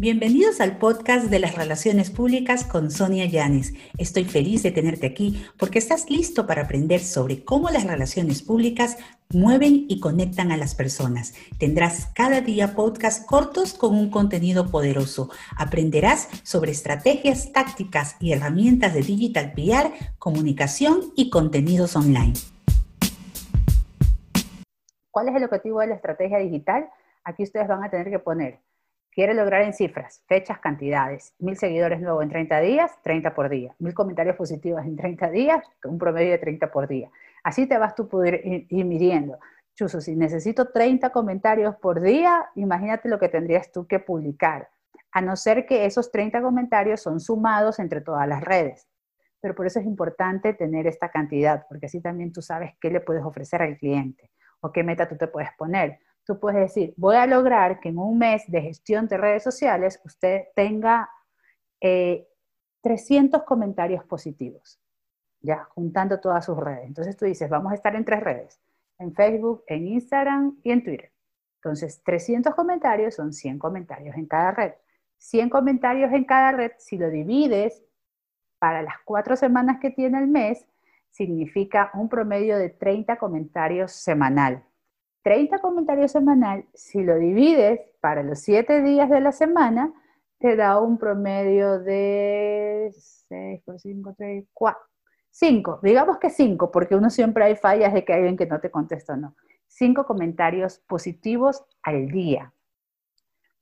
Bienvenidos al podcast de las relaciones públicas con Sonia Llanes. Estoy feliz de tenerte aquí porque estás listo para aprender sobre cómo las relaciones públicas mueven y conectan a las personas. Tendrás cada día podcasts cortos con un contenido poderoso. Aprenderás sobre estrategias, tácticas y herramientas de digital PR, comunicación y contenidos online. ¿Cuál es el objetivo de la estrategia digital? Aquí ustedes van a tener que poner: quiere lograr en cifras, fechas, cantidades, 1000 seguidores nuevos en 30 días, 30 por día, 1000 comentarios positivos en 30 días, un promedio de 30 por día. Así te vas tú poder ir midiendo. Chuzo, si necesito 30 comentarios por día, imagínate lo que tendrías tú que publicar, a no ser que esos 30 comentarios son sumados entre todas las redes. Pero por eso es importante tener esta cantidad, porque así también tú sabes qué le puedes ofrecer al cliente o qué meta tú te puedes poner. Tú puedes decir, voy a lograr que en un mes de gestión de redes sociales usted tenga 300 comentarios positivos, ya juntando todas sus redes. Entonces tú dices, vamos a estar en 3 redes, en Facebook, en Instagram y en Twitter. Entonces 300 comentarios son 100 comentarios en cada red. 100 comentarios en cada red, si lo divides para las 4 semanas que tiene el mes, significa un promedio de 30 comentarios semanal. 30 comentarios semanal, si lo divides para los 7 días de la semana, te da un promedio de 6 por 5, 3, 4, 5. Digamos que 5, porque uno siempre hay fallas de que hay alguien que no te contesta o no. 5 comentarios positivos al día.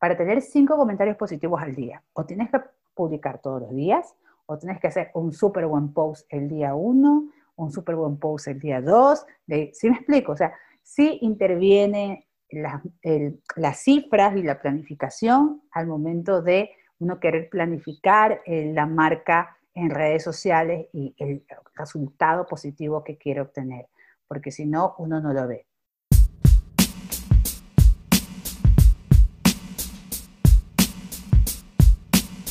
Para tener 5 comentarios positivos al día, o tienes que publicar todos los días, o tienes que hacer un súper buen post el día 1, un súper buen post el día 2. ¿Sí me explico? O sea, sí interviene las cifras y la planificación al momento de uno querer planificar la marca en redes sociales y el resultado positivo que quiere obtener, porque si no, uno no lo ve.